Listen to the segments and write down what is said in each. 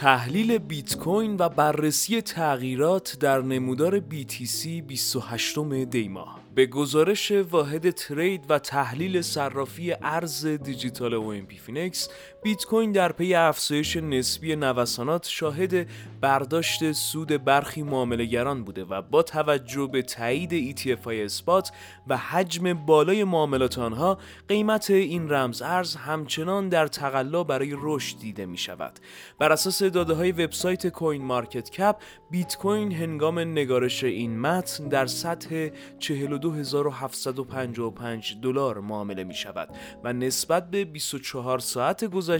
تحلیل بیت کوین و بررسی تغییرات در نمودار BTC 28 دی ماه به گزارش واحد ترید و تحلیل صرافی ارز دیجیتال OMP فینکس، بیت کوین در پی افزایش نسبی نوسانات شاهد برداشت سود برخی معامله‌گران بوده و با توجه به تایید ETF های اسپات و حجم بالای معاملات آنها، قیمت این رمز ارز همچنان در تقلا برای رشد دیده می شود. بر اساس داده های وبسایت کوین مارکت کپ، بیت کوین هنگام نگارش این متن در سطح 42755 دلار معامله می شود و نسبت به 24 ساعت گذشته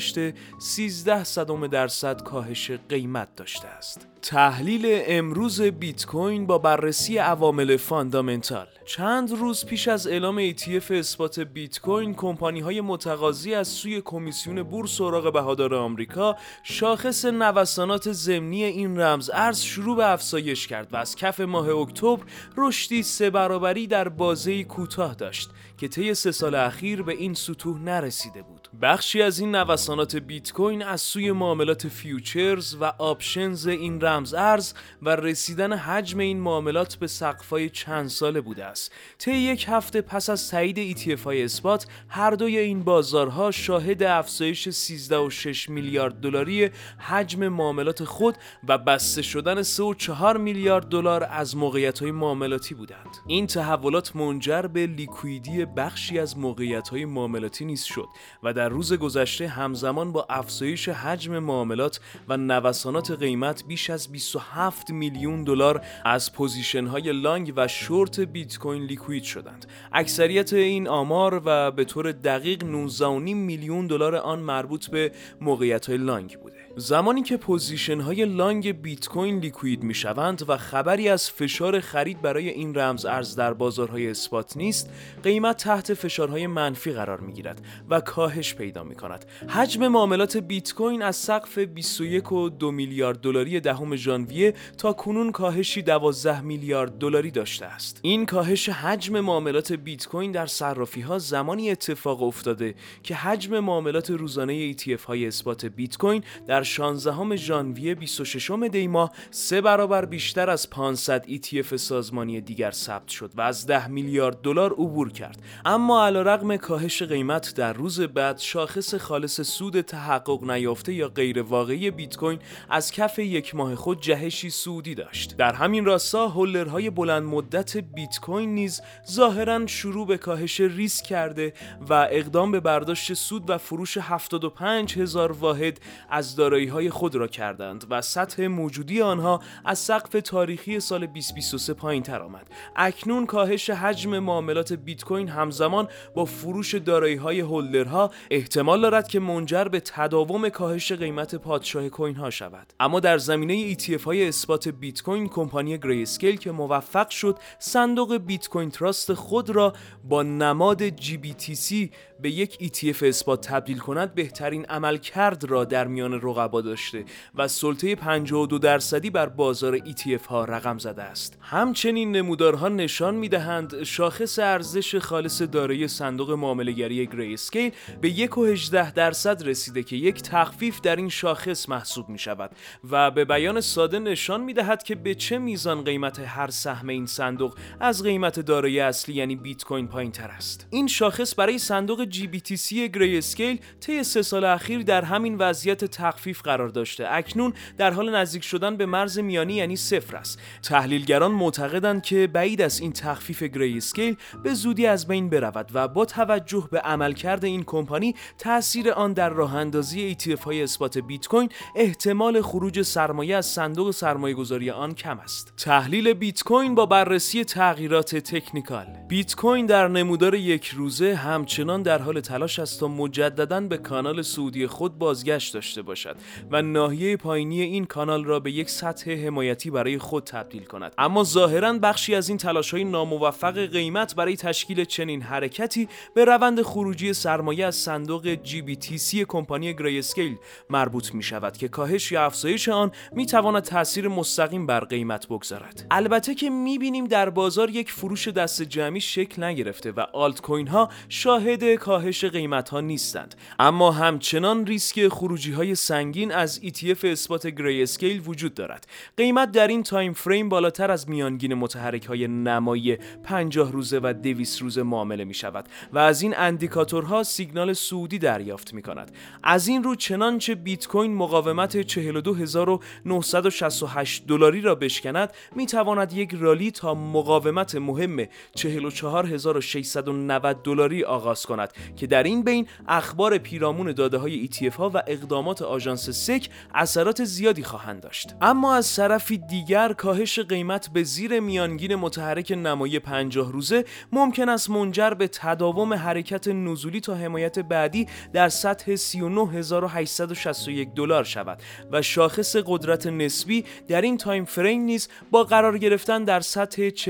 0.13% کاهش قیمت داشته است. تحلیل امروز بیت کوین با بررسی عوامل فاندامنتال. چند روز پیش از اعلام ETF اثبات بیت کوین، کمپانی‌های متقاضی از سوی کمیسیون بورس سراغ بهادار آمریکا شاخص نوسانات ضمنی این رمز ارز شروع به افزایش کرد و از کف ماه اکتبر رشدی 3 برابری در بازه کوتاه داشت که طی 3 سال اخیر به این سطوح نرسیده بود. بخشی از این نوسانات بیت کوین از سوی معاملات فیوچرز و آپشنز این رمز ارز و رسیدن حجم این معاملات به سقف‌های چند ساله بوده است. طی یک هفته پس از تایید ETF های اثبات، هر دوی این بازارها شاهد افزایش 13.6 میلیارد دلاری حجم معاملات خود و بسته شدن 3.4 میلیارد دلار از موقعیت‌های معاملاتی بودند. این تحولات منجر به لیکویدی بخشی از موقعیت‌های معاملاتی نیز شد و در روز گذشته همزمان با افزایش حجم معاملات و نوسانات قیمت، بیش از 27 میلیون دلار از پوزیشن‌های لانگ و شورت بیت کوین لیکوید شدند. اکثریت این آمار و به طور دقیق 19.5 میلیون دلار آن مربوط به موقعیت‌های لانگ بوده. زمانی که پوزیشن‌های لانگ بیت کوین لیکوید می‌شوند و خبری از فشار خرید برای این رمز ارز در بازارهای اسپات نیست، قیمت تحت فشارهای منفی قرار می‌گیرد و کاهش پیدا می‌کند. حجم معاملات بیت کوین از سقف 21.2 میلیارد دلاری دهم ژانویه تا کنون کاهشی 12 میلیارد دلاری داشته است. این کاهش حجم معاملات بیت کوین در صرافی‌ها زمانی اتفاق افتاده که حجم معاملات روزانه ETF های اثبات بیت کوین در 16 ژانویه 26 دی ماه 3 برابر بیشتر از 500 ETF سازمانی دیگر ثبت شد و از 10 میلیارد دلار عبور کرد. اما علیرغم کاهش قیمت، در روز بعد شاخص خالص سود تحقق نیافته یا غیر واقعی بیت کوین از کف یک ماه خود جهشی سودی داشت. در همین راستا هولدرهای بلند مدت بیت کوین نیز ظاهراً شروع به کاهش ریسک کرده و اقدام به برداشت سود و فروش 75000 واحد از دارایی‌های خود را کردند و سطح موجودی آنها از سقف تاریخی سال 2023 پایین‌تر آمد. اکنون کاهش حجم معاملات بیت کوین همزمان با فروش دارایی‌های هولدرها احتمال دارد که منجر به تداوم کاهش قیمت پادشاه کوین‌ها شود. اما در زمینه ETF های اثبات بیت کوین، کمپانی گریسکیل که موفق شد صندوق بیت کوین تراست خود را با نماد GBTC به یک ETF اثبات تبدیل کند، بهترین عملکرد را در میان رقبا داشته و سلطه 52% بر بازار ETF ها رقم زده است. همچنین نمودارها نشان می‌دهند شاخص ارزش خالص دارایی صندوق معامله‌گری گریسکیل به 1.18% رسیده که یک تخفیف در این شاخص محسوب می‌شود و به بیان ساده نشان می‌دهد که به چه میزان قیمت هر سهم این صندوق از قیمت دارایی اصلی یعنی بیت کوین پایین‌تر است. این شاخص برای صندوق GBTC گریسکیل طی 3 سال اخیر در همین وضعیت تخفیف قرار داشته، اکنون در حال نزدیک شدن به مرز میانی یعنی 0 است. تحلیلگران معتقدند که بعید است این تخفیف گریسکیل به زودی از بین برود و با توجه به عملکرد این کمپانی، تأثیر آن در راه اندازی ETF های اثبات بیت کوین، احتمال خروج سرمایه از صندوق سرمایه‌گذاری آن کم است. تحلیل بیت کوین با بررسی تغییرات تکنیکال. بیت کوین در نمودار یک روزه همچنان در حال تلاش است تا مجدداً به کانال صعودی خود بازگشت داشته باشد و ناحیه پایینی این کانال را به یک سطح حمایتی برای خود تبدیل کند. اما ظاهراً بخشی از این تلاش‌های ناموفق قیمت برای تشکیل چنین حرکتی به روند خروجی سرمایه از صندوق GBTC کمپانی گریسکیل مربوط می‌شود که کاهش یا افزایش آن می‌تواند تأثیر مستقیم بر قیمت بگذارد. البته که می‌بینیم در بازار یک فروش دست جمعی نظامی شکل نگرفته و آلت کوین ها شاهد کاهش قیمت ها نیستند، اما همچنان ریسک خروجی های سنگین از ETF اثبات گری اسکیل وجود دارد. قیمت در این تایم فریم بالاتر از میانگین متحرک های نمایی 50 روزه و 200 روزه معامله می شود و از این اندیکاتورها سیگنال صعودی دریافت می کند. از این رو چنانچه بیت کوین مقاومت 42968 دلاری را بشکند، می تواند یک رالی تا مقاومت مهم 44690 دلاری آغاز کند که در این بین اخبار پیرامون داده های ETF ها و اقدامات آژانس SEC اثرات زیادی خواهند داشت. اما از طرفی دیگر کاهش قیمت به زیر میانگین متحرک نمایی 50 روزه ممکن است منجر به تداوم حرکت نزولی تا حمایت بعدی در سطح 39861 دلار شود و شاخص قدرت نسبی در این تایم فریم نیز با قرار گرفتن در سطح 46.61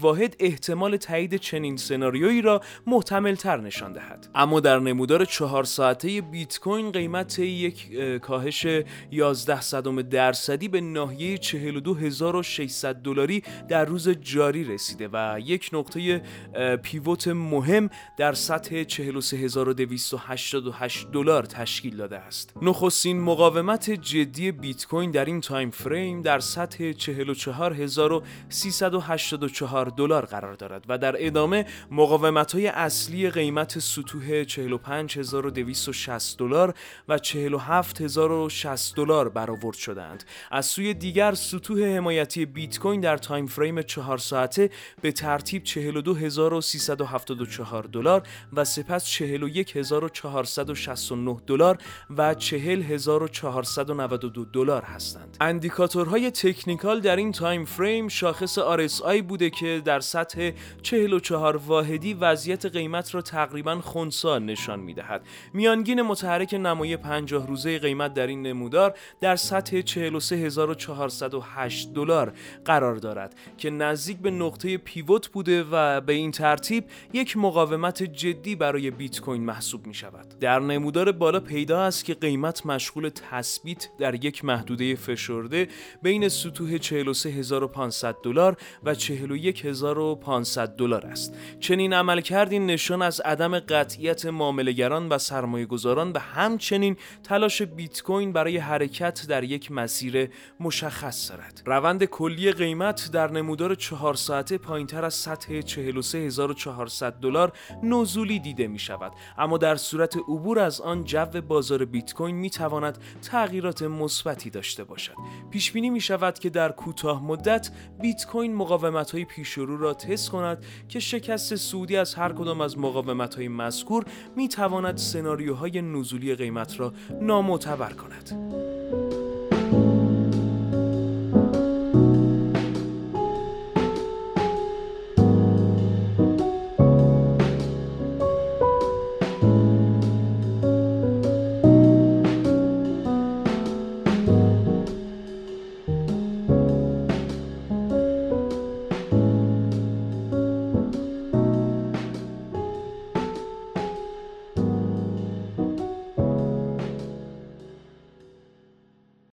واحد احتمال تایید چنین سناریویی را محتمل تر نشان دهد. اما در نمودار 4 ساعته بیت کوین قیمت یک کاهش 11% به ناحیه 42600 دلاری در روز جاری رسیده و یک نقطه پیوت مهم در سطح 43288 دلار تشکیل داده است. نخستین مقاومت جدی بیت کوین در این تایم فریم در سطح 44384 دلار قرار دارد و در ادامه مقاومت‌های اصلی قیمت سطوح 45260 دلار و 47060 دلار برآورد شدند. از سوی دیگر سطوح حمایتی بیت کوین در تایم فریم 4 ساعته به ترتیب 42374 دلار و سپس 41469 دلار و 40492 دلار هستند. اندیکاتورهای تکنیکال در این تایم فریم شاخص RSI بوده که در سطح 44 واحدی وضعیت قیمت را تقریباً خنثی نشان می‌دهد. میانگین متحرک نمایی 50 روزه قیمت در این نمودار در سطح 43408 دلار قرار دارد که نزدیک به نقطه پیوت بوده و به این ترتیب یک مقاومت جدی برای بیت کوین محسوب می‌شود. در نمودار بالا پیدا است که قیمت مشغول تثبیت در یک محدوده فشرده بین سطوح 43500 دلار و 41500 دلار است. چنین عملکردی نشان از عدم قطعیت معامله‌گران و سرمایه‌گذاران و همچنین تلاش بیت کوین برای حرکت در یک مسیر مشخص دارد. روند کلی قیمت در نمودار 4 ساعته پایین‌تر از سطح 43400 دلار نزولی دیده می‌شود، اما در صورت عبور از آن جو بازار بیت کوین می‌تواند تغییرات مثبتی داشته باشد. پیش بینی می‌شود که در کوتاه مدت بیت کوین مقاومت‌های پیش رو را تست کند که شکست صعودی از هر کدام از مقاومت‌های مذکور می‌تواند سناریوهای نزولی قیمت را نامعتبر کند.